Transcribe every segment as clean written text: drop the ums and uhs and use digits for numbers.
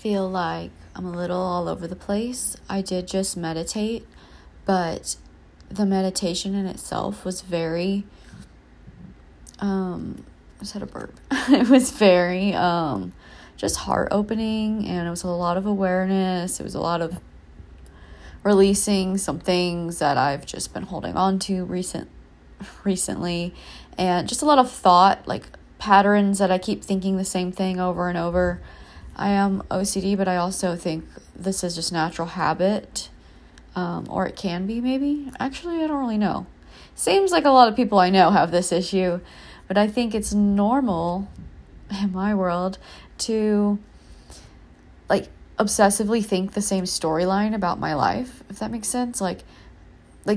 feel like I'm a little all over the place. I did just meditate, but the meditation in itself was very, I said a burp. It was very, just heart opening, and it was a lot of awareness. It was a lot of releasing some things that I've just been holding on to recently, and just a lot of thought, like patterns that I keep thinking the same thing over and over. I am OCD, but I also think this is just natural habit, or it can be maybe. Actually, I don't really know. Seems like a lot of people I know have this issue, but I think it's normal in my world to like obsessively think the same storyline about my life, if that makes sense. Like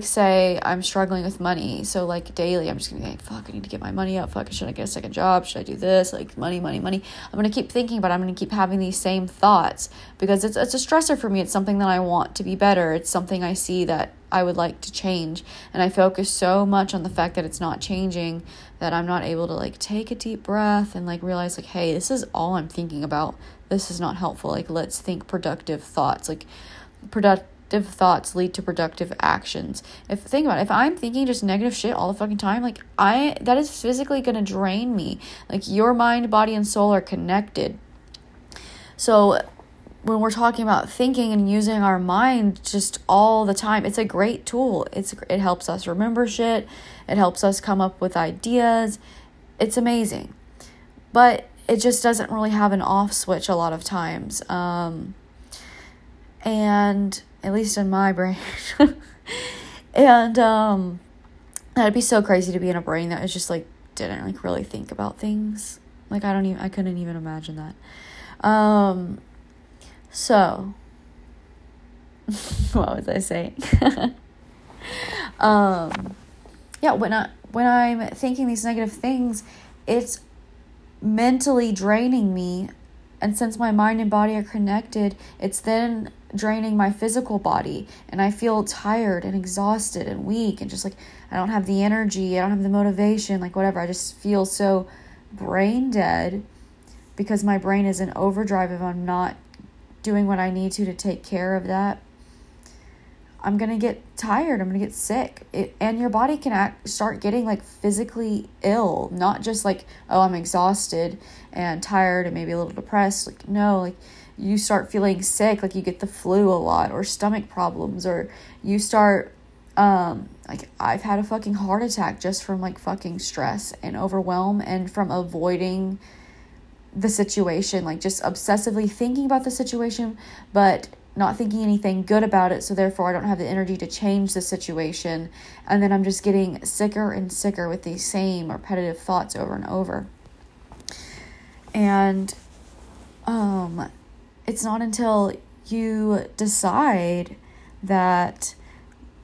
say I'm struggling with money, so like daily I'm just gonna be like, fuck, I need to get my money up, fuck, should I get a second job, should I do this, like money. I'm gonna keep thinking about it. I'm gonna keep having these same thoughts because it's a stressor for me. It's something that I want to be better. It's something I see that I would like to change, and I focus so much on the fact that it's not changing that I'm not able to like take a deep breath and like realize like, hey, this is all I'm thinking about. This is not helpful. Like, let's think productive thoughts. Like productive thoughts lead to productive actions. Think about it. If I'm thinking just negative shit all the fucking time, like that is physically going to drain me. Like your mind, body, and soul are connected. So when we're talking about thinking and using our mind just all the time, it's a great tool. It helps us remember shit. It helps us come up with ideas. It's amazing. But it just doesn't really have an off switch a lot of times. And at least in my brain. And that'd be so crazy to be in a brain that was just like didn't like really think about things. Like I couldn't even imagine that. So what was I saying? Yeah, when I'm thinking these negative things, it's mentally draining me. And since my mind and body are connected, it's then draining my physical body, and I feel tired and exhausted and weak and just like I don't have the energy, I don't have the motivation, like whatever. I just feel so brain dead because my brain is in overdrive. If I'm not doing what I need to take care of that, I'm going to get tired. I'm going to get sick. And your body can start getting like physically ill, not just like, oh, I'm exhausted and tired and maybe a little depressed. Like, no, like you start feeling sick. Like you get the flu a lot, or stomach problems, or you start, like I've had a fucking heart attack just from like fucking stress and overwhelm and from avoiding the situation, like just obsessively thinking about the situation, but not thinking anything good about it, so therefore I don't have the energy to change the situation, and then I'm just getting sicker and sicker with these same repetitive thoughts over and over. And it's not until you decide that,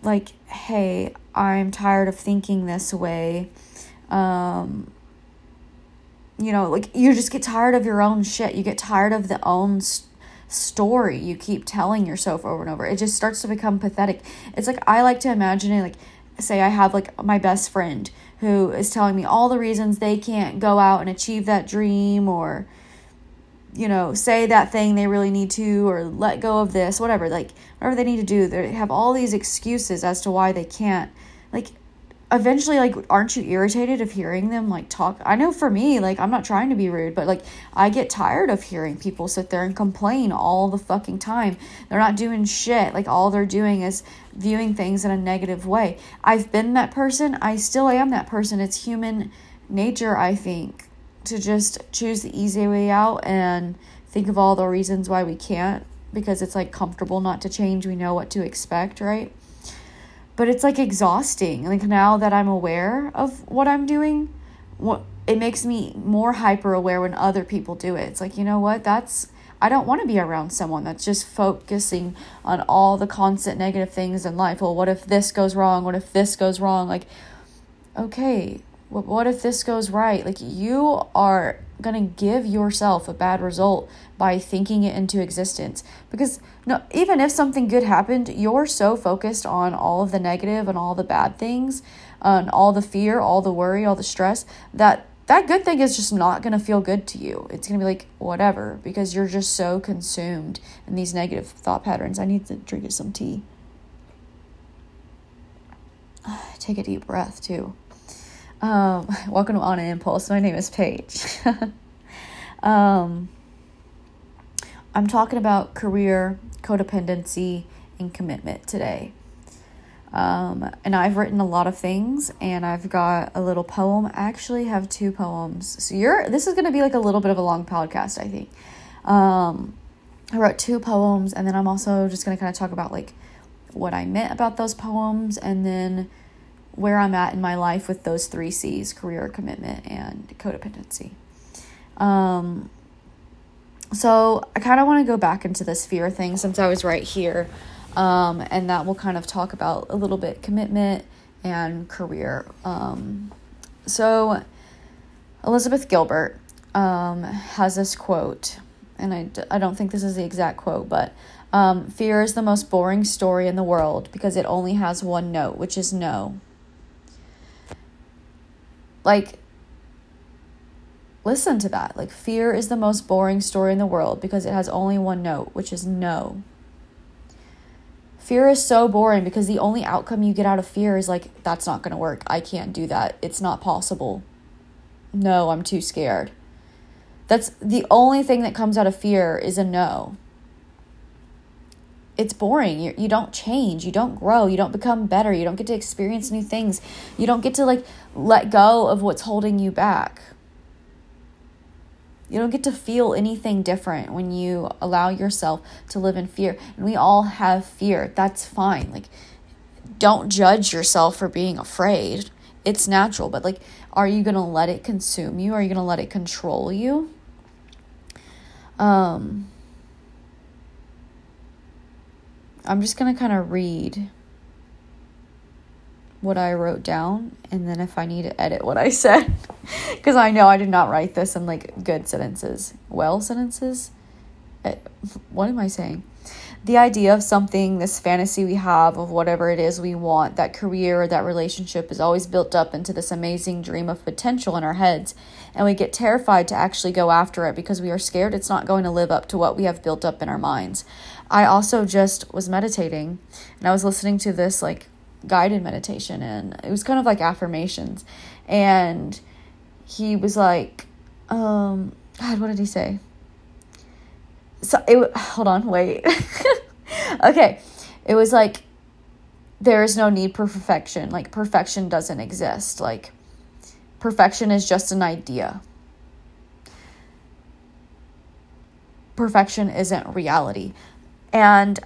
like, hey, I'm tired of thinking this way, you know, like you just get tired of your own shit. You get tired of the own story you keep telling yourself over and over. It just starts to become pathetic. It's like, I like to imagine it like, say I have like my best friend who is telling me all the reasons they can't go out and achieve that dream, or, you know, say that thing they really need to, or let go of this, whatever, like whatever they need to do. They have all these excuses as to why they can't. Like eventually, like, aren't you irritated of hearing them like talk? I know for me, like, I'm not trying to be rude, but like I get tired of hearing people sit there and complain all the fucking time. They're not doing shit. Like all they're doing is viewing things in a negative way. I've been that person. I still am that person. It's human nature, I think, to just choose the easy way out and think of all the reasons why we can't, because it's like comfortable not to change. We know what to expect, right? But it's like exhausting. Like now that I'm aware of what I'm doing, it makes me more hyper aware when other people do it. It's like, you know what, I don't want to be around someone that's just focusing on all the constant negative things in life. Well, what if this goes wrong? What if this goes wrong? Like, okay, what if this goes right? Like you are going to give yourself a bad result by thinking it into existence, because no, even if something good happened, you're so focused on all of the negative and all the bad things and all the fear, all the worry, all the stress, that that good thing is just not going to feel good to you. It's going to be like, whatever, because you're just so consumed in these negative thought patterns. I need to drink some tea. Take a deep breath, too. Welcome to On an Impulse. My name is Paige. I'm talking about career, codependency, and commitment today. And I've written a lot of things, and I've got a little poem. I actually have two poems. So this is going to be like a little bit of a long podcast, I think. I wrote two poems, and then I'm also just going to kind of talk about like what I meant about those poems, and then where I'm at in my life with those three C's: career, commitment, and codependency. So I kind of want to go back into this fear thing since I was right here. And that will kind of talk about a little bit commitment and career. So Elizabeth Gilbert, has this quote, and I don't think this is the exact quote, but, fear is the most boring story in the world because it only has one note, which is no. Like, listen to that. Like, fear is the most boring story in the world because it has only one note, which is no. Fear is so boring because the only outcome you get out of fear is like, that's not going to work. I can't do that. It's not possible. No, I'm too scared. That's the only thing that comes out of fear is a no. It's boring. You don't change. You don't grow. You don't become better. You don't get to experience new things. You don't get to like let go of what's holding you back. You don't get to feel anything different when you allow yourself to live in fear. And we all have fear. That's fine. Like, don't judge yourself for being afraid. It's natural. But, like, are you going to let it consume you? Are you going to let it control you? I'm just going to kind of read what I wrote down, and then if I need to edit what I said, because I know I did not write this in like good sentences. Well, sentences? What am I saying? The idea of something, this fantasy we have of whatever it is we want, that career or that relationship is always built up into this amazing dream of potential in our heads, and we get terrified to actually go after it because we are scared it's not going to live up to what we have built up in our minds. I also just was meditating, and I was listening to this like guided meditation, and it was kind of like affirmations, and he was like, God, what did he say? So it was like, there is no need for perfection. Like, perfection doesn't exist. Like, perfection is just an idea. Perfection isn't reality. And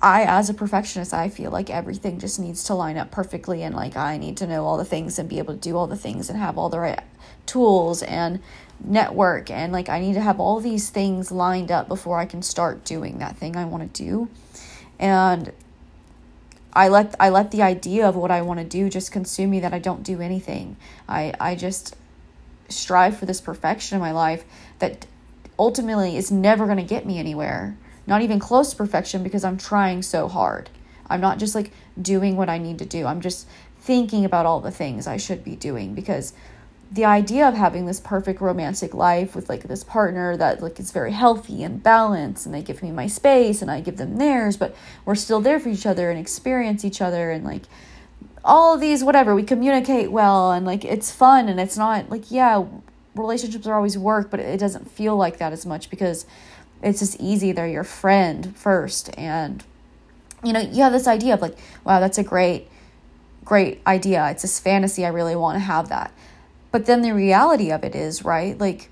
as a perfectionist, I feel like everything just needs to line up perfectly, and like I need to know all the things and be able to do all the things and have all the right tools and network, and like I need to have all these things lined up before I can start doing that thing I want to do. And I let the idea of what I want to do just consume me, that I don't do anything. I just strive for this perfection in my life that ultimately is never going to get me anywhere. Not even close to perfection, because I'm trying so hard. I'm not just like doing what I need to do. I'm just thinking about all the things I should be doing, because the idea of having this perfect romantic life with like this partner that like is very healthy and balanced, and they give me my space and I give them theirs, but we're still there for each other and experience each other, and like all of these, whatever, we communicate well, and like it's fun, and it's not like, yeah, relationships are always work, but it doesn't feel like that as much because it's just easy. They're your friend first. And, you know, you have this idea of like, wow, that's a great, great idea. It's this fantasy. I really want to have that. But then the reality of it is, right, like,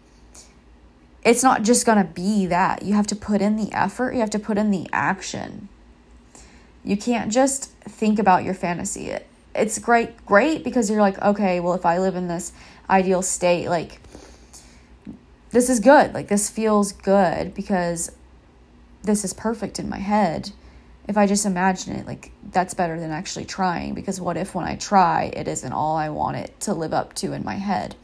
it's not just going to be that. You have to put in the effort. You have to put in the action. You can't just think about your fantasy. It's great because you're like, okay, well, if I live in this ideal state, like, this is good. Like, this feels good because this is perfect in my head. If I just imagine it, like, that's better than actually trying, because what if when I try, it isn't all I want it to live up to in my head?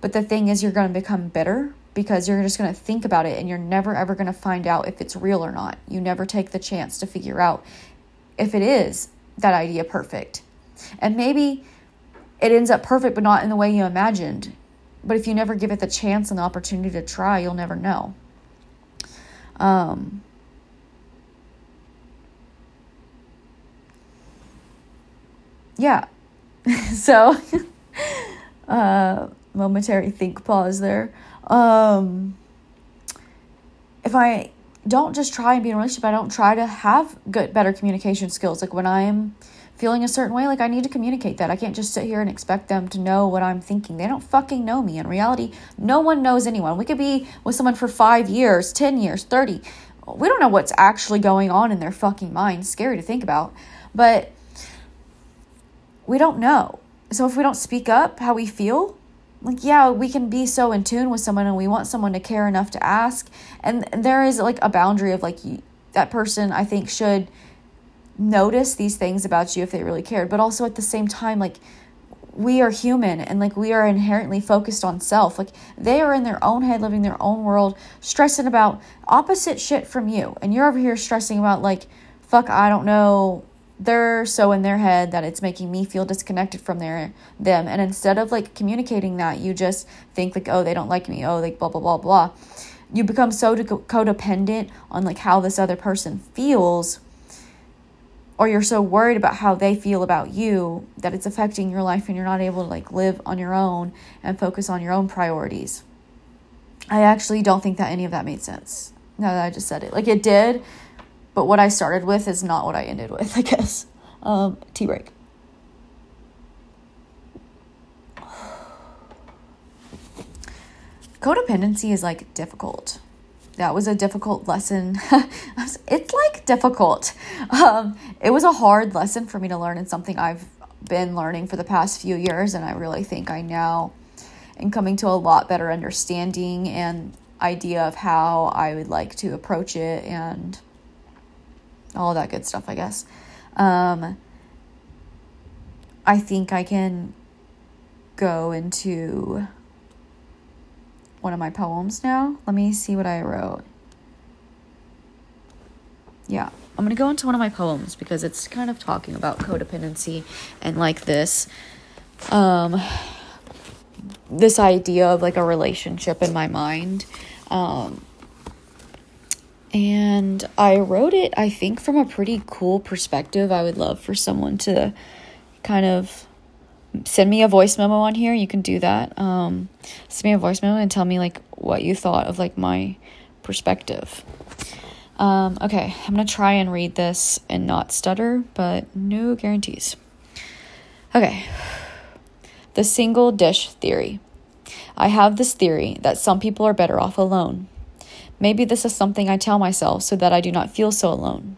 But the thing is, you're going to become bitter because you're just going to think about it, and you're never, ever going to find out if it's real or not. You never take the chance to figure out if it is that idea perfect. And maybe it ends up perfect, but not in the way you imagined. But if you never give it the chance and the opportunity to try, you'll never know. Yeah. So, momentary think pause there. If I don't just try and be in a relationship, I don't try to have good, better communication skills. Like when I'm feeling a certain way, like I need to communicate that. I can't just sit here and expect them to know what I'm thinking. They don't fucking know me. In reality, no one knows anyone. We could be with someone for 5 years, 10 years, 30. We don't know what's actually going on in their fucking mind. Scary to think about, but we don't know. So if we don't speak up how we feel, like, yeah, we can be so in tune with someone and we want someone to care enough to ask. And there is like a boundary of like, that person I think should notice these things about you if they really cared. But also at the same time, like we are human and like we are inherently focused on self. Like they are in their own head, living their own world, stressing about opposite shit from you. And you're over here stressing about like, fuck, I don't know. They're so in their head that it's making me feel disconnected from them. And instead of like communicating that, you just think like, oh, they don't like me. Oh, like blah, blah, blah, blah. You become so codependent on like how this other person feels, or you're so worried about how they feel about you that it's affecting your life and you're not able to like live on your own and focus on your own priorities. I actually don't think that any of that made sense now that I just said it. Like it did, but what I started with is not what I ended with, I guess. Tea break. Codependency is like difficult. That was a difficult lesson. It's like difficult. It was a hard lesson for me to learn. It's something I've been learning for the past few years. And I really think I now am coming to a lot better understanding and idea of how I would like to approach it and all that good stuff, I guess. I think I can go into one of my poems now. Let me see what I wrote. Yeah, I'm going to go into one of my poems because it's kind of talking about codependency and like this idea of like a relationship in my mind. And I wrote it, I think, from a pretty cool perspective. I would love for someone to kind of send me a voice memo on here. You can do that. Send me a voice memo and tell me, like, what you thought of, like, my perspective. Okay, I'm going to try and read this and not stutter, but no guarantees. Okay. The single dish theory. I have this theory that some people are better off alone. Maybe this is something I tell myself so that I do not feel so alone.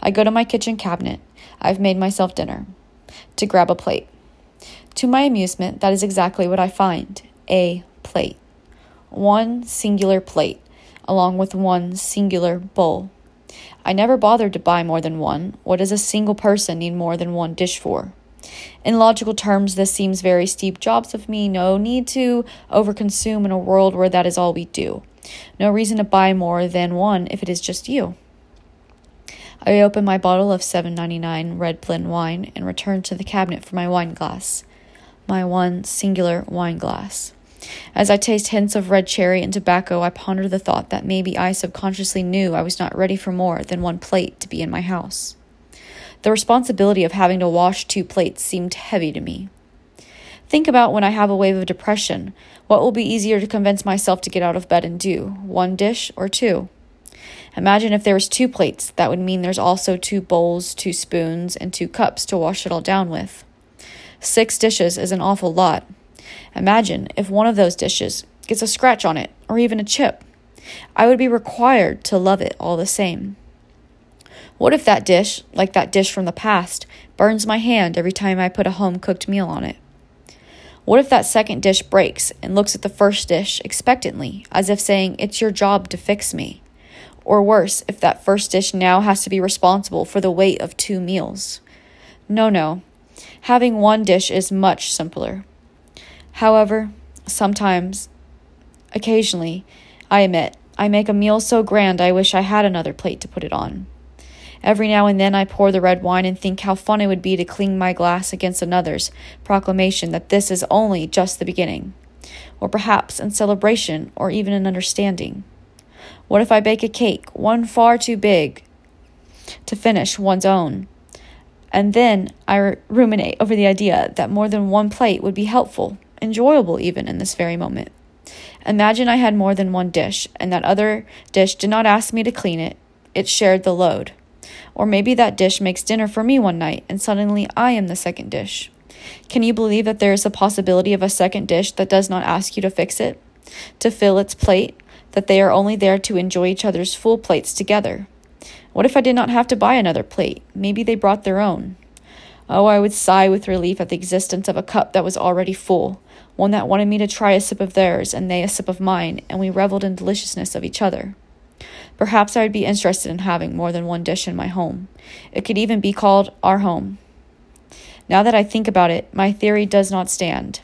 I go to my kitchen cabinet. I've made myself dinner. To grab a plate. To my amusement, that is exactly what I find. A plate. One singular plate, along with one singular bowl. I never bothered to buy more than one. What does a single person need more than one dish for? In logical terms, this seems very Steve Jobs of me. No need to overconsume in a world where that is all we do. No reason to buy more than one if it is just you. I open my bottle of $7.99 red blend wine and return to the cabinet for my wine glass. My one singular wine glass. As I taste hints of red cherry and tobacco, I ponder the thought that maybe I subconsciously knew I was not ready for more than one plate to be in my house. The responsibility of having to wash two plates seemed heavy to me. Think about when I have a wave of depression. What will be easier to convince myself to get out of bed and do? One dish or two? Imagine if there was two plates. That would mean there's also two bowls, two spoons, and two cups to wash it all down with. 6 dishes is an awful lot. Imagine if one of those dishes gets a scratch on it or even a chip. I would be required to love it all the same. What if that dish, like that dish from the past, burns my hand every time I put a home-cooked meal on it? What if that second dish breaks and looks at the first dish expectantly, as if saying, it's your job to fix me? Or worse, if that first dish now has to be responsible for the weight of 2 meals. No. Having one dish is much simpler. However, sometimes, occasionally, I admit, I make a meal so grand I wish I had another plate to put it on. Every now and then I pour the red wine and think how fun it would be to cling my glass against another's proclamation that this is only just the beginning. or perhaps in celebration or even in understanding? What if I bake a cake, one far too big to finish one's own? And then I ruminate over the idea that more than one plate would be helpful, enjoyable even in this very moment. Imagine I had more than one dish, and that other dish did not ask me to clean it. It shared the load. Or maybe that dish makes dinner for me one night, and suddenly I am the second dish. Can you believe that there is a possibility of a second dish that does not ask you to fix it, to fill its plate, that they are only there to enjoy each other's full plates together? What if I did not have to buy another plate? Maybe they brought their own. Oh, I would sigh with relief at the existence of a cup that was already full, one that wanted me to try a sip of theirs and they a sip of mine, and we reveled in deliciousness of each other. Perhaps I would be interested in having more than one dish in my home. It could even be called our home. Now that I think about it, my theory does not stand.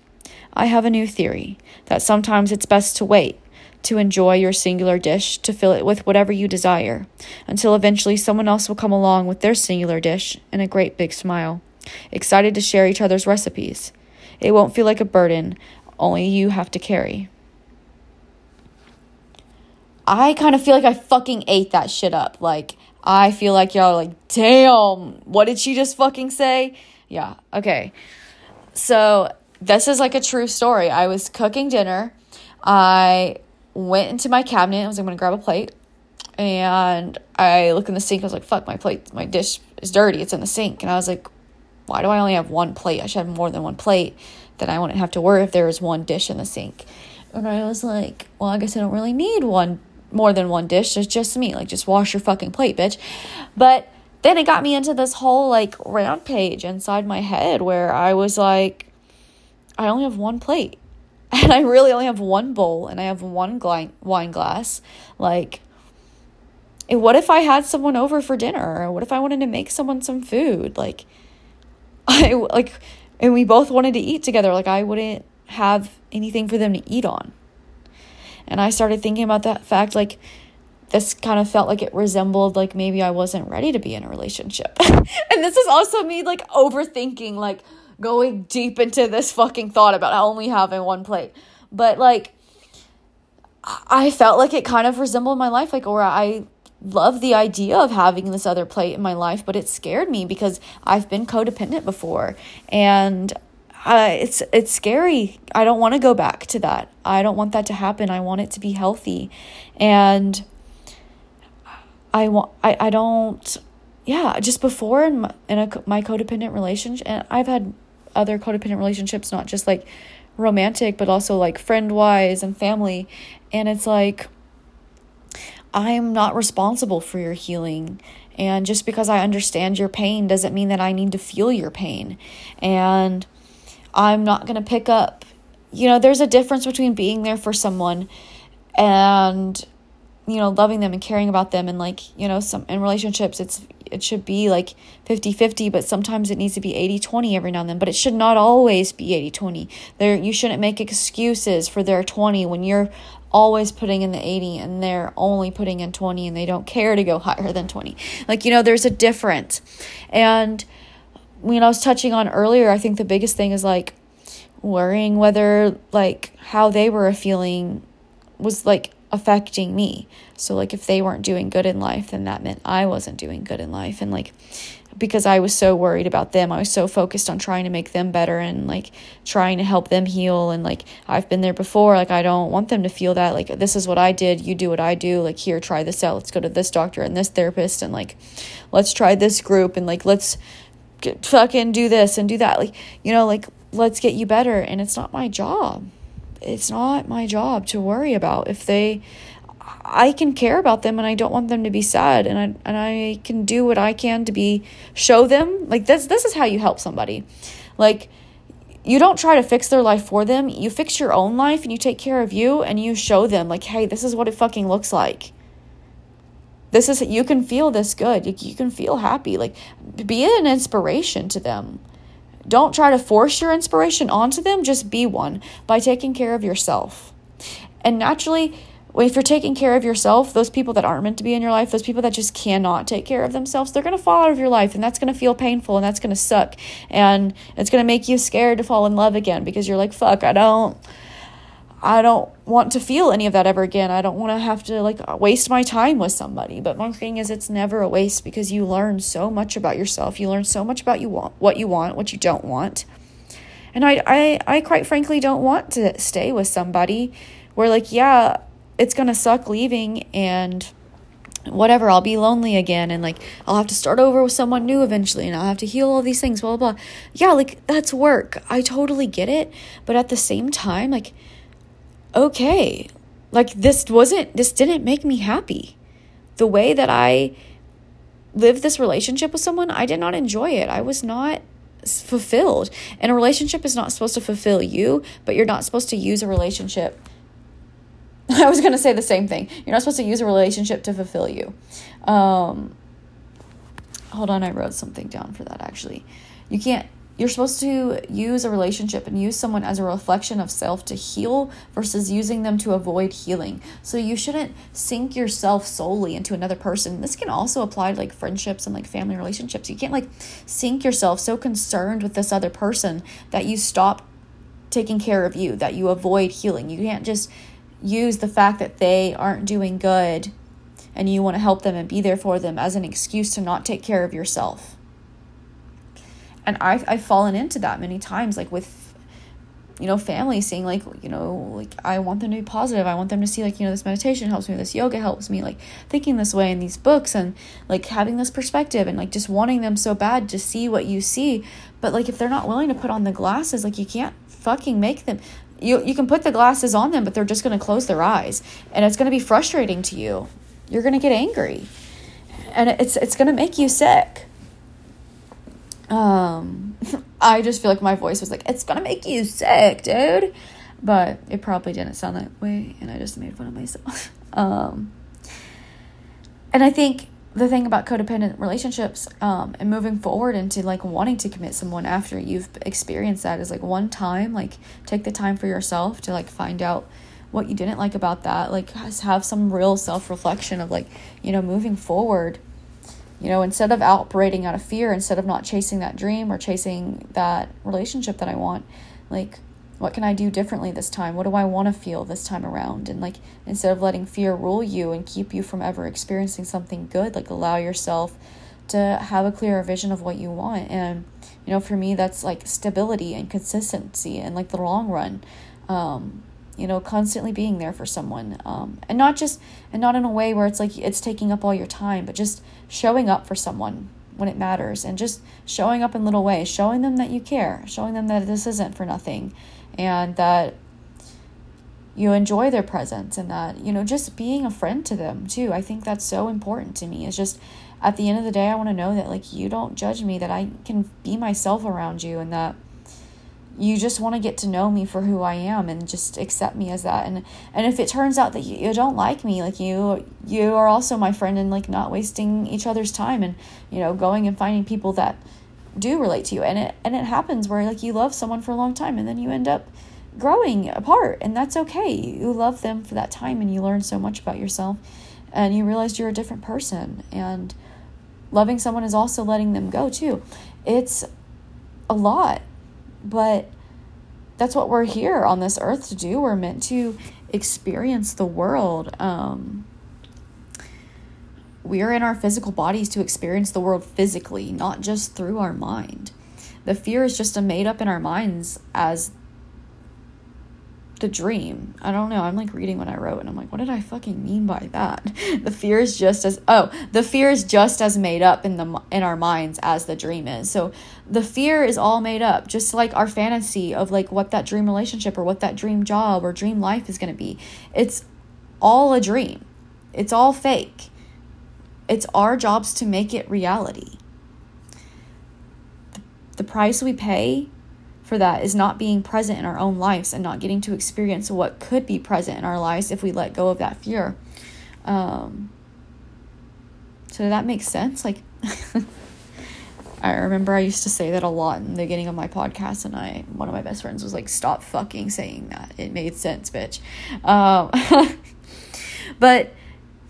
I have a new theory, that sometimes it's best to wait, to enjoy your singular dish, to fill it with whatever you desire, until eventually someone else will come along with their singular dish and a great big smile, excited to share each other's recipes. It won't feel like a burden, only you have to carry. I kind of feel like I fucking ate that shit up. Like, I feel like y'all are like, damn, what did she just fucking say? Yeah, okay. So this is like a true story. I was cooking dinner. I went into my cabinet. I was like, I'm going to grab a plate. And I look in the sink. I was like, fuck, my dish is dirty. It's in the sink. And I was like, why do I only have one plate? I should have more than one plate. Then I wouldn't have to worry if there was one dish in the sink. And I was like, well, I guess I don't really need more than one dish. It's just me. Like, just wash your fucking plate, bitch. But then it got me into this whole like rampage inside my head where I was like, I only have one plate and I really only have one bowl and I have one wine glass. Like, what if I had someone over for dinner? Or what if I wanted to make someone some food? Like, and we both wanted to eat together. Like, I wouldn't have anything for them to eat on. And I started thinking about that fact, like, this kind of felt like it resembled, like, maybe I wasn't ready to be in a relationship. And this is also me, like, overthinking, like, going deep into this fucking thought about only having one plate. But, like, I felt like it kind of resembled my life, like, or I love the idea of having this other plate in my life, but it scared me because I've been codependent before. And it's scary. I don't want to go back to that. I don't want that to happen. I want it to be healthy. And just before in my codependent relationship, and I've had other codependent relationships, not just like romantic, but also like friend wise and family. And it's like, I'm not responsible for your healing. And just because I understand your pain doesn't mean that I need to feel your pain. And I'm not going to pick up, there's a difference between being there for someone and loving them and caring about them. And like, some in relationships, it should be like 50-50, but sometimes it needs to be 80-20 every now and then, but it should not always be 80-20. You shouldn't make excuses for their 20 when you're always putting in the 80 and they're only putting in 20 and they don't care to go higher than 20. Like, there's a difference. And when I was touching on earlier, I think the biggest thing is like worrying whether like how they were feeling was like affecting me. So like if they weren't doing good in life, then that meant I wasn't doing good in life. And like because I was so worried about them, I was so focused on trying to make them better and like trying to help them heal. And like I've been there before, like I don't want them to feel that, like this is what I did, you do what I do, like here, try this out, let's go to this doctor and this therapist and like let's try this group and like let's fucking do this and do that, like like let's get you better. And it's not my job. It's not my job to worry about if they, I can care about them and I don't want them to be sad. And I can do what I can to show them like this is how you help somebody. Like you don't try to fix their life for them. You fix your own life and you take care of you and you show them like, hey, this is what it fucking looks like. This is, you can feel this good. You can feel happy. Like be an inspiration to them. Don't try to force your inspiration onto them. Just be one by taking care of yourself. And naturally, if you're taking care of yourself, those people that aren't meant to be in your life, those people that just cannot take care of themselves, they're going to fall out of your life. And that's going to feel painful. And that's going to suck. And it's going to make you scared to fall in love again because you're like, fuck, I don't want to feel any of that ever again. I don't want to have to waste my time with somebody. But one thing is, it's never a waste, because you learn so much about yourself. You learn so much about what you want, what you don't want. And I quite frankly don't want to stay with somebody where yeah, it's going to suck leaving and whatever, I'll be lonely again, and I'll have to start over with someone new eventually, and I'll have to heal all these things, blah, blah, blah. Yeah, that's work. I totally get it. But at the same time, okay, this didn't make me happy. The way that I lived this relationship with someone, I did not enjoy it. I was not fulfilled. And a relationship is not supposed to fulfill you, but you're not supposed to use a relationship. I was going to say the same thing. You're not supposed to use a relationship to fulfill you. Hold on, I wrote something down for that, actually. You're supposed to use a relationship and use someone as a reflection of self to heal versus using them to avoid healing. So you shouldn't sink yourself solely into another person. This can also apply to friendships and family relationships. You can't sink yourself so concerned with this other person that you stop taking care of you, that you avoid healing. You can't just use the fact that they aren't doing good and you want to help them and be there for them as an excuse to not take care of yourself. And I've fallen into that many times, with, family, seeing, I want them to be positive. I want them to see, this meditation helps me, this yoga helps me, thinking this way, and these books, and having this perspective, and just wanting them so bad to see what you see. But if they're not willing to put on the glasses, you can't fucking make them. You can put the glasses on them, but they're just going to close their eyes, and it's going to be frustrating to you. You're going to get angry, and it's going to make you sick. I just feel my voice was it's going to make you sick, dude. But it probably didn't sound that way, and I just made fun of myself. And I think the thing about codependent relationships and moving forward into wanting to commit someone after you've experienced that is one time, take the time for yourself to find out what you didn't like about that, have some real self-reflection of moving forward, instead of operating out of fear, instead of not chasing that dream or chasing that relationship that I want, what can I do differently this time? What do I want to feel this time around? And instead of letting fear rule you and keep you from ever experiencing something good, allow yourself to have a clearer vision of what you want. And, for me, that's stability and consistency and the long run, constantly being there for someone. And not in a way where it's it's taking up all your time, but just showing up for someone when it matters, and just showing up in little ways, showing them that you care, showing them that this isn't for nothing, and that you enjoy their presence, and that, just being a friend to them too. I think that's so important to me. It's just, at the end of the day, I want to know that you don't judge me, that I can be myself around you, and that you just want to get to know me for who I am and just accept me as that. And if it turns out that you don't like me, you are also my friend, and not wasting each other's time, and, going and finding people that do relate to you. And it happens where you love someone for a long time, and then you end up growing apart, and that's okay. You love them for that time, and you learn so much about yourself, and you realize you're a different person, and loving someone is also letting them go too. It's a lot. But that's what we're here on this earth to do. We're meant to experience the world. We are in our physical bodies to experience the world physically, not just through our mind. The fear is just made up in our minds as the dream. I don't know. I'm reading what I wrote, and I'm what did I fucking mean by that? The fear is just as made up in our minds as the dream is. So the fear is all made up, just our fantasy of what that dream relationship or what that dream job or dream life is going to be. It's all a dream. It's all fake. It's our jobs to make it reality. The price we pay for that is not being present in our own lives and not getting to experience what could be present in our lives if we let go of that fear. So that makes sense. I remember I used to say that a lot in the beginning of my podcast, and one of my best friends was stop fucking saying that. It made sense, bitch. But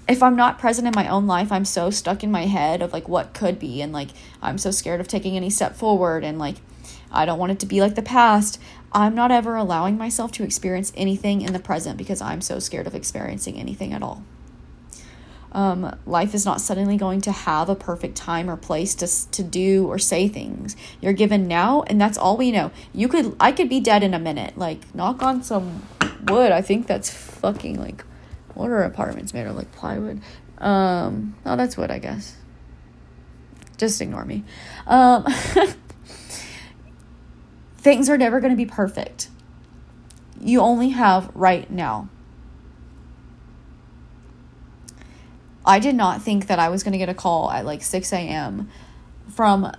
if I'm not present in my own life, I'm so stuck in my head of what could be, and I'm so scared of taking any step forward, and I don't want it to be like the past. I'm not ever allowing myself to experience anything in the present because I'm so scared of experiencing anything at all. Life is not suddenly going to have a perfect time or place to do or say things. You're given now, and that's all we know. I could be dead in a minute. Like, knock on some wood. I think that's fucking, like, what are apartments made of? Like plywood? Oh, that's wood, I guess. Just ignore me. Things are never going to be perfect. You only have right now. I did not think that I was going to get a call at like 6 a.m. from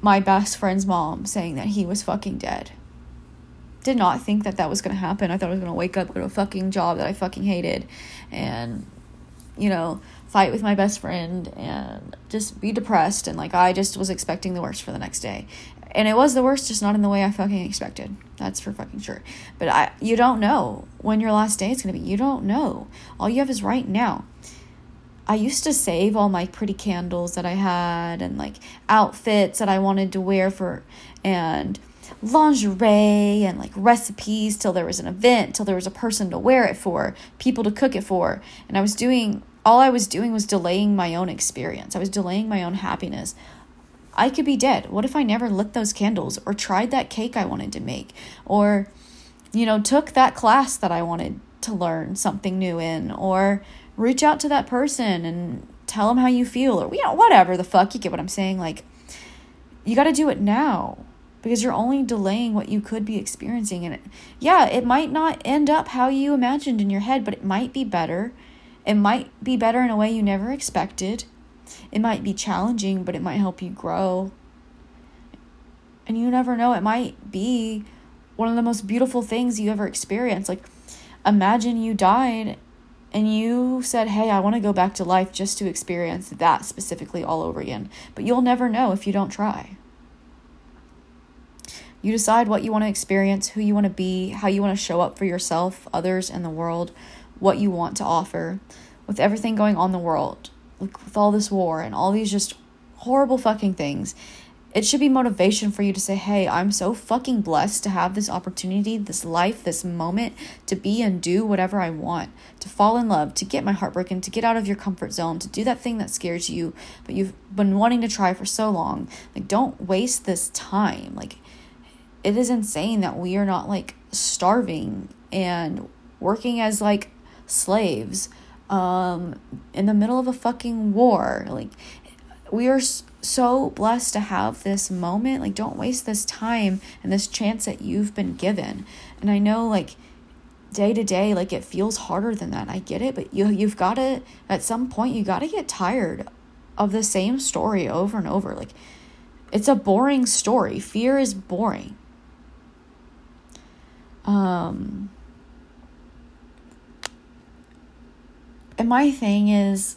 my best friend's mom saying that he was fucking dead. Did not think that was going to happen. I thought I was going to wake up, go to a fucking job that I fucking hated and, you know, fight with my best friend and just be depressed. And like, I just was expecting the worst for the next day. And it was the worst, just not in the way I fucking expected. That's for fucking sure. But you don't know when your last day is going to be. You don't know. All you have is right now. I used to save all my pretty candles that I had and like outfits that I wanted to wear and lingerie and like recipes till there was an event, till there was a person to wear it for, people to cook it for. And all I was doing was delaying my own experience. I was delaying my own happiness. I could be dead. What if I never lit those candles or tried that cake I wanted to make or, you know, took that class that I wanted to learn something new in or reach out to that person and tell them how you feel or, you know, whatever the fuck, you get what I'm saying? Like, you got to do it now because you're only delaying what you could be experiencing. And it might not end up how you imagined in your head, but it might be better. It might be better in a way you never expected. It might be challenging, but it might help you grow. And you never know, it might be one of the most beautiful things you ever experienced. Like, imagine you died and you said, hey, I want to go back to life just to experience that specifically all over again. But you'll never know if you don't try. You decide what you want to experience, who you want to be, how you want to show up for yourself, others, and the world, what you want to offer. With everything going on in the world, like with all this war and all these just horrible fucking things, it should be motivation for you to say, hey, I'm so fucking blessed to have this opportunity, this life, this moment to be and do whatever I want, to fall in love, to get my heart broken, to get out of your comfort zone, to do that thing that scares you, but you've been wanting to try for so long. Like, don't waste this time. Like, it is insane that we are not like starving and working as like slaves in the middle of a fucking war. Like, we are so blessed to have this moment. Like, don't waste this time and this chance that you've been given. And I know, like, day to day, like, it feels harder than that. I get it, but you've got to, at some point, you got to get tired of the same story over and over. Like, it's a boring story. Fear is boring. And my thing is,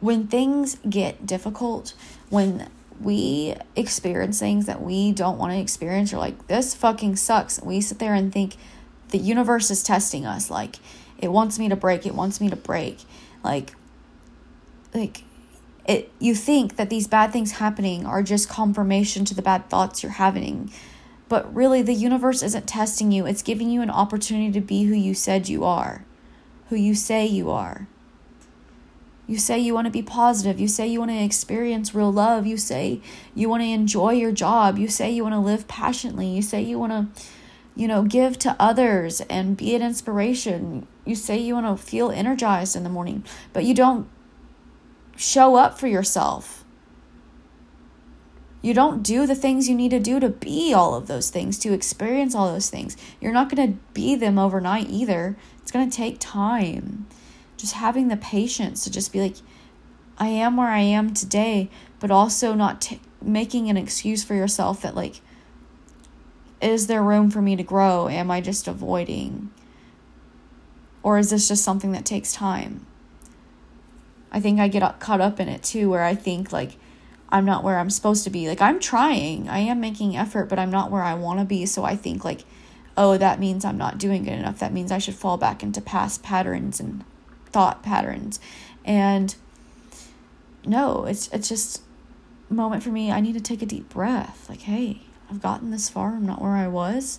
when things get difficult, when we experience things that we don't want to experience, or like, this fucking sucks, we sit there and think the universe is testing us. Like, it wants me to break. It wants me to break. Like it. You think that these bad things happening are just confirmation to the bad thoughts you're having, but really the universe isn't testing you. It's giving you an opportunity to be who you said you are, who you say you are. You say you want to be positive. You say you want to experience real love. You say you want to enjoy your job. You say you want to live passionately. You say you want to, you know, give to others and be an inspiration. You say you want to feel energized in the morning, but you don't show up for yourself. You don't do the things you need to do to be all of those things, to experience all those things. You're not going to be them overnight either. It's going to take time. Just having the patience to just be like, I am where I am today, but also not making an excuse for yourself that, like, is there room for me to grow? Am I just avoiding? Or is this just something that takes time? I think I get caught up in it too, where I think, like, I'm not where I'm supposed to be. Like, I'm trying. I am making effort, but I'm not where I want to be. So I think, like, oh, that means I'm not doing good enough. That means I should fall back into past patterns and thought patterns. And no, it's just moment for me. I need to take a deep breath. Like, hey, I've gotten this far. I'm not where I was.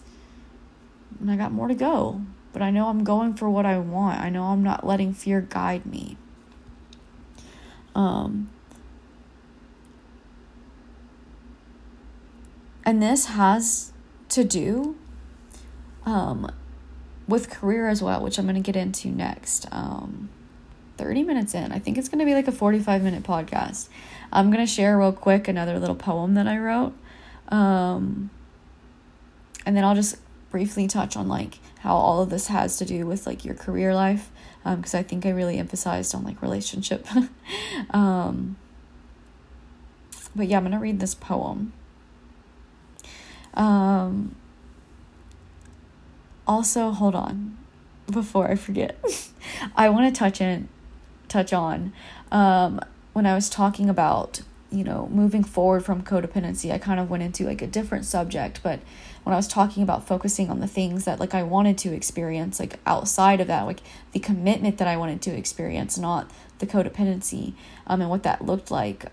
And I got more to go. But I know I'm going for what I want. I know I'm not letting fear guide me. And this has to do with career as well, which I'm going to get into next. 30 minutes in. I think it's going to be like a 45-minute podcast. I'm going to share real quick another little poem that I wrote. And then I'll just briefly touch on like how all of this has to do with like your career life. Because I think I really emphasized on like relationship. But yeah, I'm going to read this poem. Also, hold on. Before I forget, I want to touch on when I was talking about, you know, moving forward from codependency, I kind of went into like a different subject, but when I was talking about focusing on the things that like I wanted to experience, like outside of that, like the commitment that I wanted to experience, not the codependency, and what that looked like.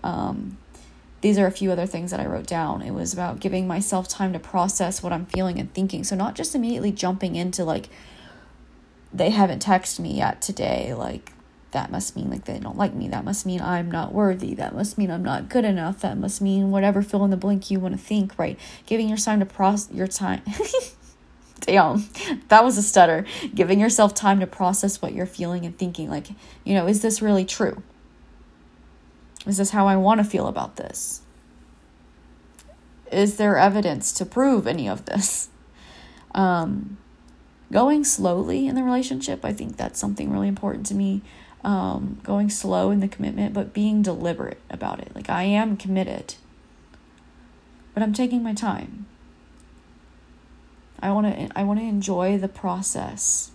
These are a few other things that I wrote down. It was about giving myself time to process what I'm feeling and thinking. So not just immediately jumping into like, they haven't texted me yet today, like that must mean like they don't like me, that must mean I'm not worthy, that must mean I'm not good enough, that must mean whatever fill in the blank you want to think, right? Giving your time to damn, that was a stutter. Giving yourself time to process what you're feeling and thinking, like, you know, is this really true? Is this how I want to feel about this? Is there evidence to prove any of this? Going slowly in the relationship, I think that's something really important to me. Going slow in the commitment, but being deliberate about it. Like, I am committed, but I'm taking my time. I want to enjoy the process.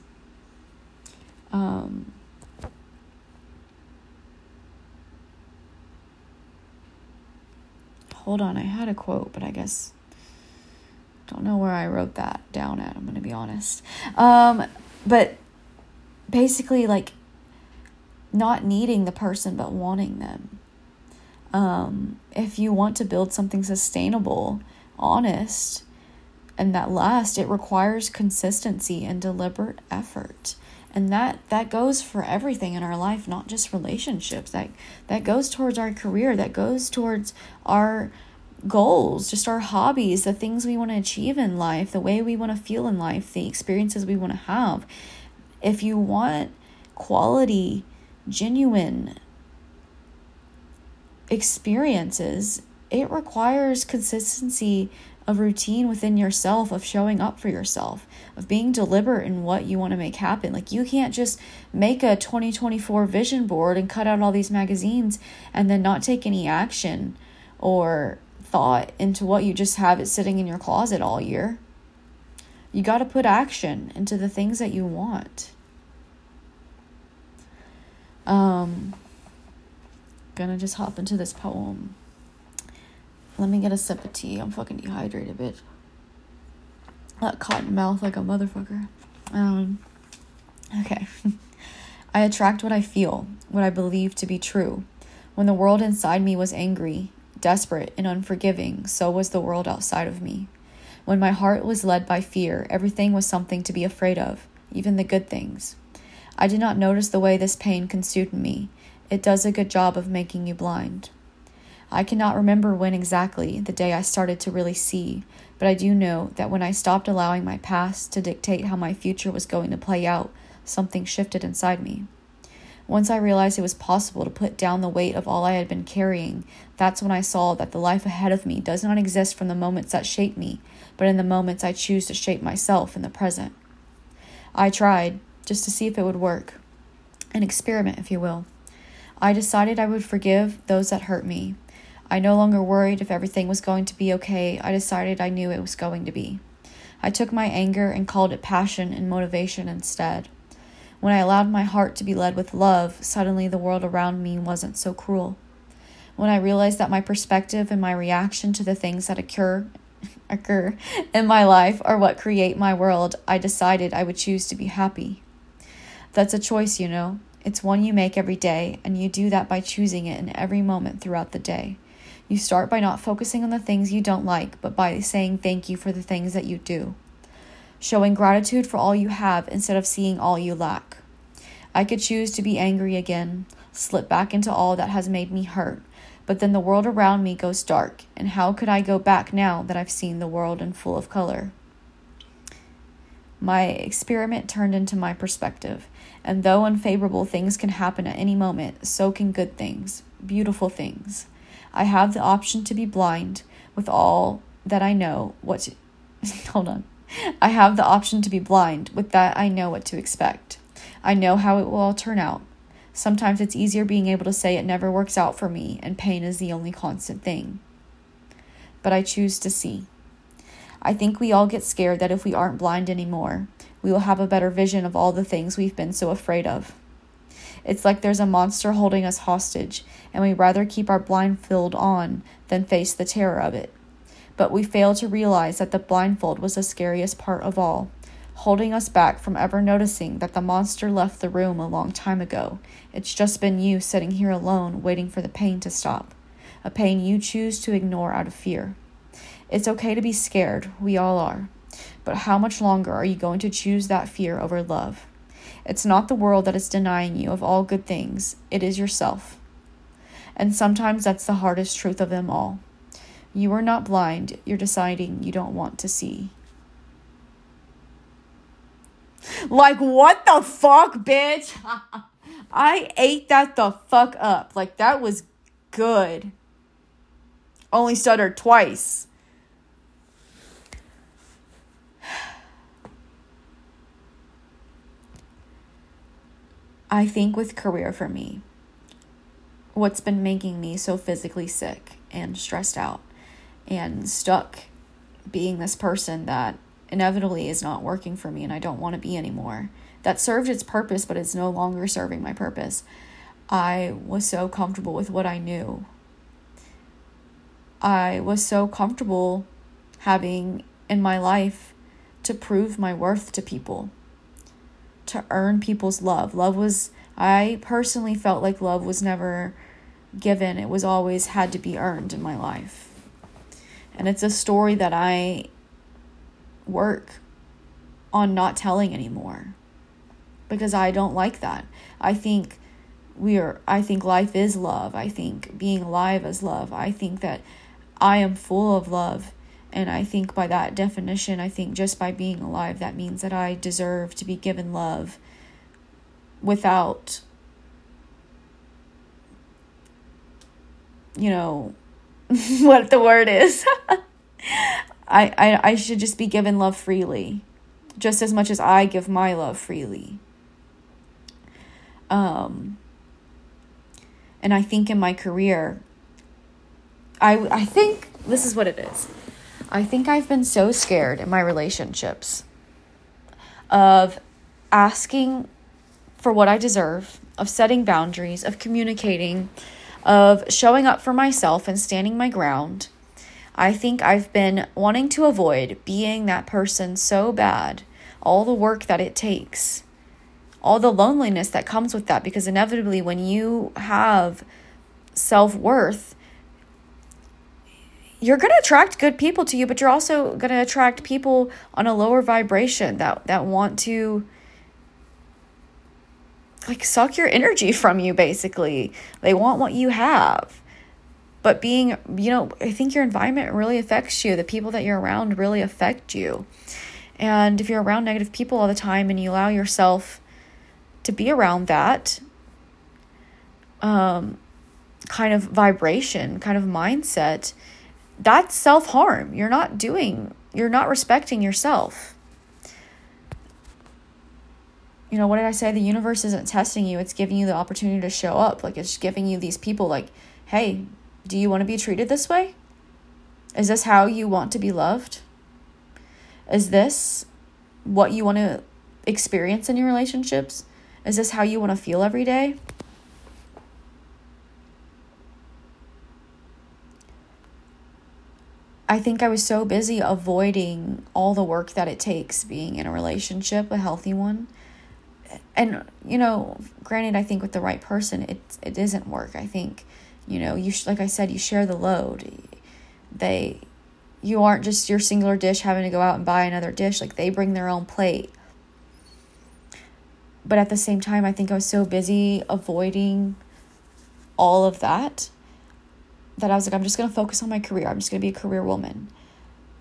Hold on, I had a quote, but I guess don't know where I wrote that down at, I'm going to be honest. But basically, like, not needing the person, but wanting them. If you want to build something sustainable, honest, and that lasts, it requires consistency and deliberate effort. And that goes for everything in our life, not just relationships. That goes towards our career. That goes towards our goals, just our hobbies, the things we want to achieve in life, the way we want to feel in life, the experiences we want to have. If you want quality, genuine experiences, it requires consistency of routine within yourself, of showing up for yourself, of being deliberate in what you want to make happen. Like, you can't just make a 2024 vision board and cut out all these magazines and then not take any action or thought into what you just have it sitting in your closet all year. You got to put action into the things that you want. Gonna just hop into this poem. Let me get a sip of tea. I'm fucking dehydrated, bitch. That cotton mouth like a motherfucker. Okay. I attract what I feel, what I believe to be true. When the world inside me was angry, desperate, and unforgiving, so was the world outside of me. When my heart was led by fear, everything was something to be afraid of, even the good things. I did not notice the way this pain consumed me. It does a good job of making you blind. I cannot remember when exactly the day I started to really see, but I do know that when I stopped allowing my past to dictate how my future was going to play out, something shifted inside me. Once I realized it was possible to put down the weight of all I had been carrying, that's when I saw that the life ahead of me does not exist from the moments that shape me, but in the moments I choose to shape myself in the present. I tried, just to see if it would work. An experiment, if you will. I decided I would forgive those that hurt me. I no longer worried if everything was going to be okay. I decided I knew it was going to be. I took my anger and called it passion and motivation instead. When I allowed my heart to be led with love, suddenly the world around me wasn't so cruel. When I realized that my perspective and my reaction to the things that occur in my life are what create my world, I decided I would choose to be happy. That's a choice, you know. It's one you make every day, and you do that by choosing it in every moment throughout the day. You start by not focusing on the things you don't like, but by saying thank you for the things that you do. Showing gratitude for all you have instead of seeing all you lack. I could choose to be angry again, slip back into all that has made me hurt, but then the world around me goes dark, and how could I go back now that I've seen the world in full of color? My experiment turned into my perspective, and though unfavorable things can happen at any moment, so can good things, beautiful things. I have the option to be blind with all that I know what to... Hold on. I have the option to be blind with that I know what to expect. I know how it will all turn out. Sometimes it's easier being able to say it never works out for me and pain is the only constant thing. But I choose to see. I think we all get scared that if we aren't blind anymore, we will have a better vision of all the things we've been so afraid of. It's like there's a monster holding us hostage, and we'd rather keep our blindfold on than face the terror of it. But we fail to realize that the blindfold was the scariest part of all, holding us back from ever noticing that the monster left the room a long time ago. It's just been you sitting here alone, waiting for the pain to stop, a pain you choose to ignore out of fear. It's okay to be scared, we all are, but how much longer are you going to choose that fear over love? It's not the world that is denying you of all good things. It is yourself. And sometimes that's the hardest truth of them all. You are not blind. You're deciding you don't want to see. Like, what the fuck, bitch? I ate that the fuck up. Like, that was good. Only stuttered twice. I think with career for me, what's been making me so physically sick and stressed out and stuck being this person that inevitably is not working for me and I don't want to be anymore, that served its purpose, but it's no longer serving my purpose. I was so comfortable with what I knew. I was so comfortable having in my life to prove my worth to people, to earn people's love. I personally felt like love was never given. It was always had to be earned in my life. And it's a story that I work on not telling anymore because I don't like that. I think life is love. I think being alive is love. I think that I am full of love. And I think by that definition, I think just by being alive, that means that I deserve to be given love without, you know, what the word is. I should just be given love freely, just as much as I give my love freely. And I think in my career, I think this is what it is. I think I've been so scared in my relationships of asking for what I deserve, of setting boundaries, of communicating, of showing up for myself and standing my ground. I think I've been wanting to avoid being that person so bad, all the work that it takes, all the loneliness that comes with that, because inevitably when you have self-worth, you're going to attract good people to you, but you're also going to attract people on a lower vibration that want to like suck your energy from you, basically. They want what you have. But being, you know, I think your environment really affects you. The people that you're around really affect you. And if you're around negative people all the time and you allow yourself to be around that kind of vibration, kind of mindset, that's self-harm. You're not respecting yourself. You know, what did I say? The universe isn't testing you. It's giving you the opportunity to show up. Like, it's giving you these people like, hey, do you want to be treated this way? Is this how you want to be loved? Is this what you want to experience in your relationships? Is this how you want to feel every day? I think I was so busy avoiding all the work that it takes being in a relationship, a healthy one. And, you know, granted, I think with the right person, it isn't work. I think You know, you like I said, you share the load. You aren't just your singular dish having to go out and buy another dish. Like, they bring their own plate. But at the same time, I think I was so busy avoiding all of that that I was like, I'm just going to focus on my career. I'm just going to be a career woman.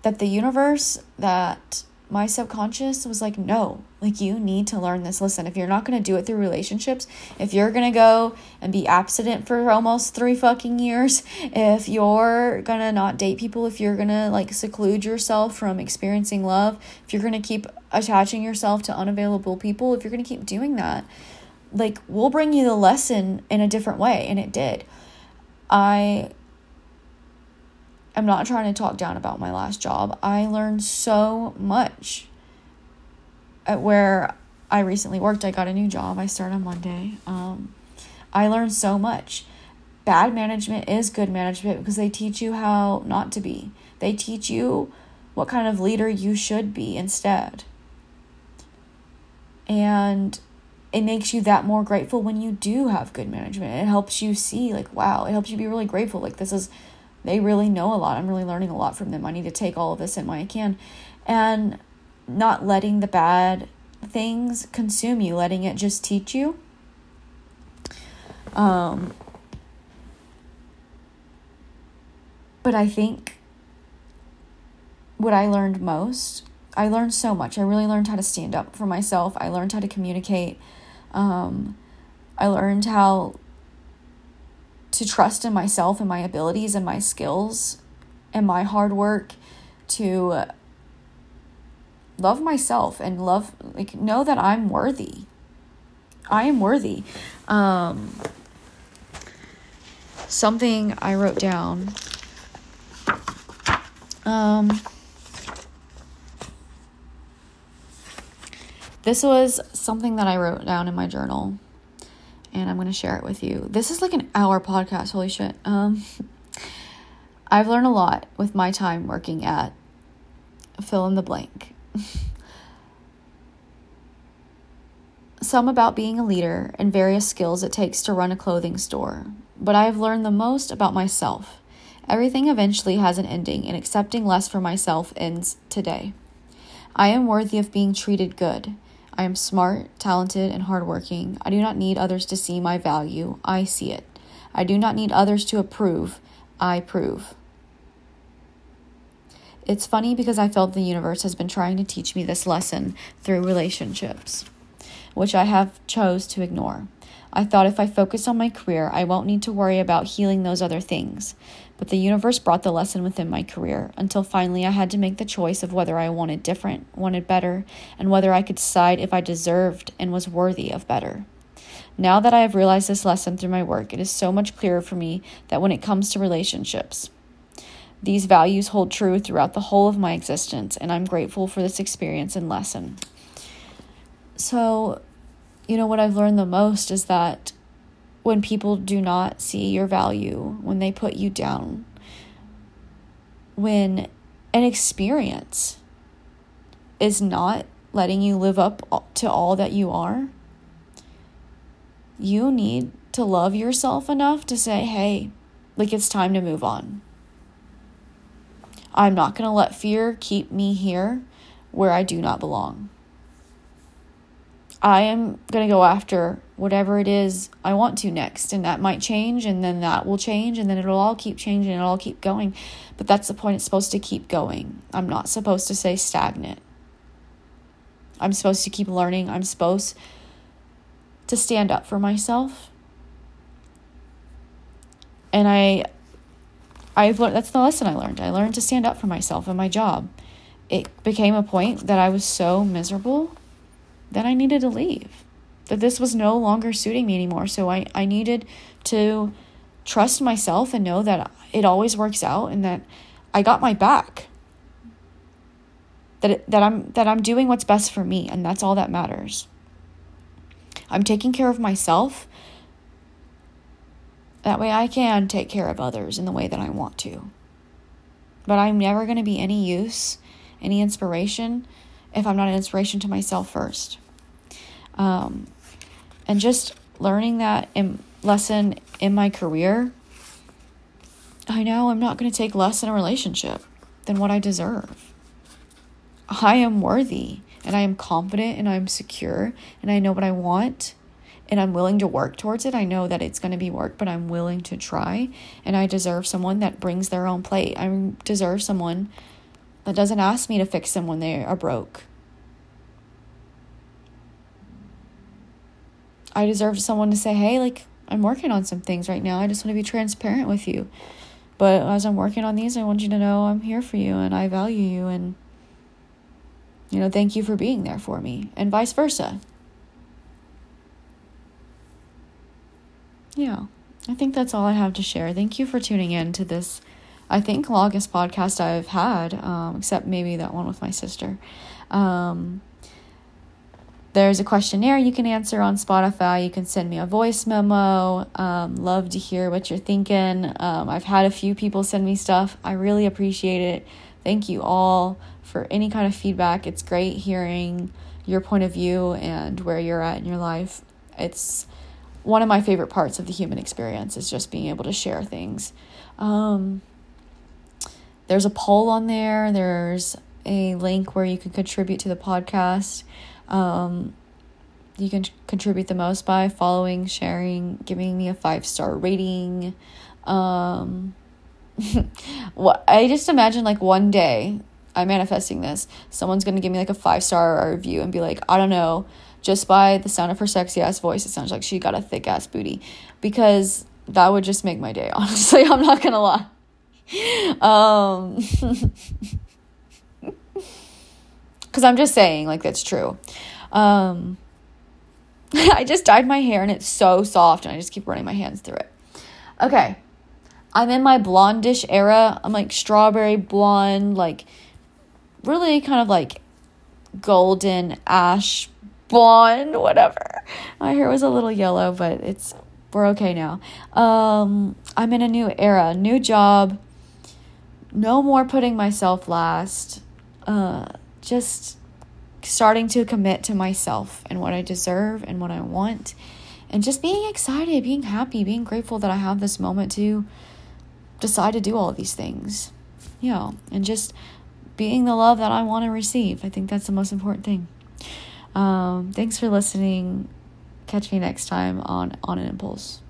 That the universe, that my subconscious was like, no, like, you need to learn this. Listen, if you're not going to do it through relationships, if you're going to go and be abstinent for almost 3 fucking years, if you're going to not date people, if you're going to like seclude yourself from experiencing love, if you're going to keep attaching yourself to unavailable people, if you're going to keep doing that, like, we'll bring you the lesson in a different way. And it did. I'm not trying to talk down about my last job. I learned so much at where I recently worked. I got a new job. I start on Monday. I learned so much. Bad management is good management because they teach you how not to be. They teach you what kind of leader you should be instead. And it makes you that more grateful when you do have good management. It helps you see, like, wow, it helps you be really grateful. Like, this is... they really know a lot. I'm really learning a lot from them. I need to take all of this in when I can. And not letting the bad things consume you, letting it just teach you. But I think what I learned most, I learned so much. I really learned how to stand up for myself. I learned how to communicate. I learned how to trust in myself and my abilities and my skills and my hard work, to love myself and love, like, know that I'm worthy. I am worthy. Something I wrote down. This was something that I wrote down in my journal, and I'm going to share it with you. This is like an hour podcast. Holy shit. I've learned a lot with my time working at fill in the blank. Some about being a leader and various skills it takes to run a clothing store. But I have learned the most about myself. Everything eventually has an ending, and accepting less for myself ends today. I am worthy of being treated good. I am smart, talented, and hardworking. I do not need others to see my value. I see it. I do not need others to approve. I prove. It's funny because I felt the universe has been trying to teach me this lesson through relationships, which I have chose to ignore. I thought if I focus on my career, I won't need to worry about healing those other things. But the universe brought the lesson within my career, until finally I had to make the choice of whether I wanted different, wanted better, and whether I could decide if I deserved and was worthy of better. Now that I have realized this lesson through my work, it is so much clearer for me that when it comes to relationships, these values hold true throughout the whole of my existence, and I'm grateful for this experience and lesson. So, you know, what I've learned the most is that when people do not see your value, when they put you down, when an experience is not letting you live up to all that you are, you need to love yourself enough to say, hey, like, it's time to move on. I'm not going to let fear keep me here where I do not belong. I am going to go after whatever it is I want to next. And that might change, and then that will change, and then it'll all keep changing, and it'll all keep going. But that's the point. It's supposed to keep going. I'm not supposed to stay stagnant. I'm supposed to keep learning. I'm supposed to stand up for myself. And I've learned, that's the lesson I learned. I learned to stand up for myself in my job. It became a point that I was so miserable that I needed to leave, that this was no longer suiting me anymore. So I needed to trust myself and know that it always works out, and that I got my back, that I'm doing what's best for me, and that's all that matters. I'm taking care of myself. That way I can take care of others in the way that I want to. But I'm never going to be any use, any inspiration, if I'm not an inspiration to myself first. And just learning that lesson in my career I know I'm not going to take less in a relationship than what I deserve. I am worthy, and I am confident, and I'm secure, and I know what I want, and I'm willing to work towards it. I know that it's going to be work, but I'm willing to try, and I deserve someone that brings their own plate. I deserve someone that doesn't ask me to fix them when they are broke. I deserve someone to say, hey, like, I'm working on some things right now. I just want to be transparent with you. But as I'm working on these, I want you to know I'm here for you and I value you. And, you know, thank you for being there for me, and vice versa. Yeah, I think that's all I have to share. Thank you for tuning in to this, I think, longest podcast I've had, except maybe that one with my sister. There's a questionnaire you can answer on Spotify. You can send me a voice memo. Love to hear what you're thinking. I've had a few people send me stuff. I really appreciate it. Thank you all for any kind of feedback. It's great hearing your point of view and where you're at in your life. It's one of my favorite parts of the human experience, is just being able to share things. There's a poll on there. There's a link where you can contribute to the podcast. You can contribute the most by following, sharing, giving me a 5-star rating. I just imagine, like, one day, I'm manifesting this, someone's going to give me like a 5-star review and be like, I don't know, just by the sound of her sexy ass voice, it sounds like she got a thick ass booty, because that would just make my day, honestly. I'm not going to lie. Because I'm just saying, like, that's true. I just dyed my hair and it's so soft and I just keep running my hands through it. Okay. I'm in my blondish era. I'm like strawberry blonde, like really kind of like golden ash blonde, whatever. My hair was a little yellow, but we're okay now. I'm in a new era, new job. No more putting myself last. Just starting to commit to myself and what I deserve and what I want, and just being excited, being happy, being grateful that I have this moment to decide to do all these things, you know, and just being the love that I want to receive. I think that's the most important thing. Thanks for listening. Catch me next time on An Impulse.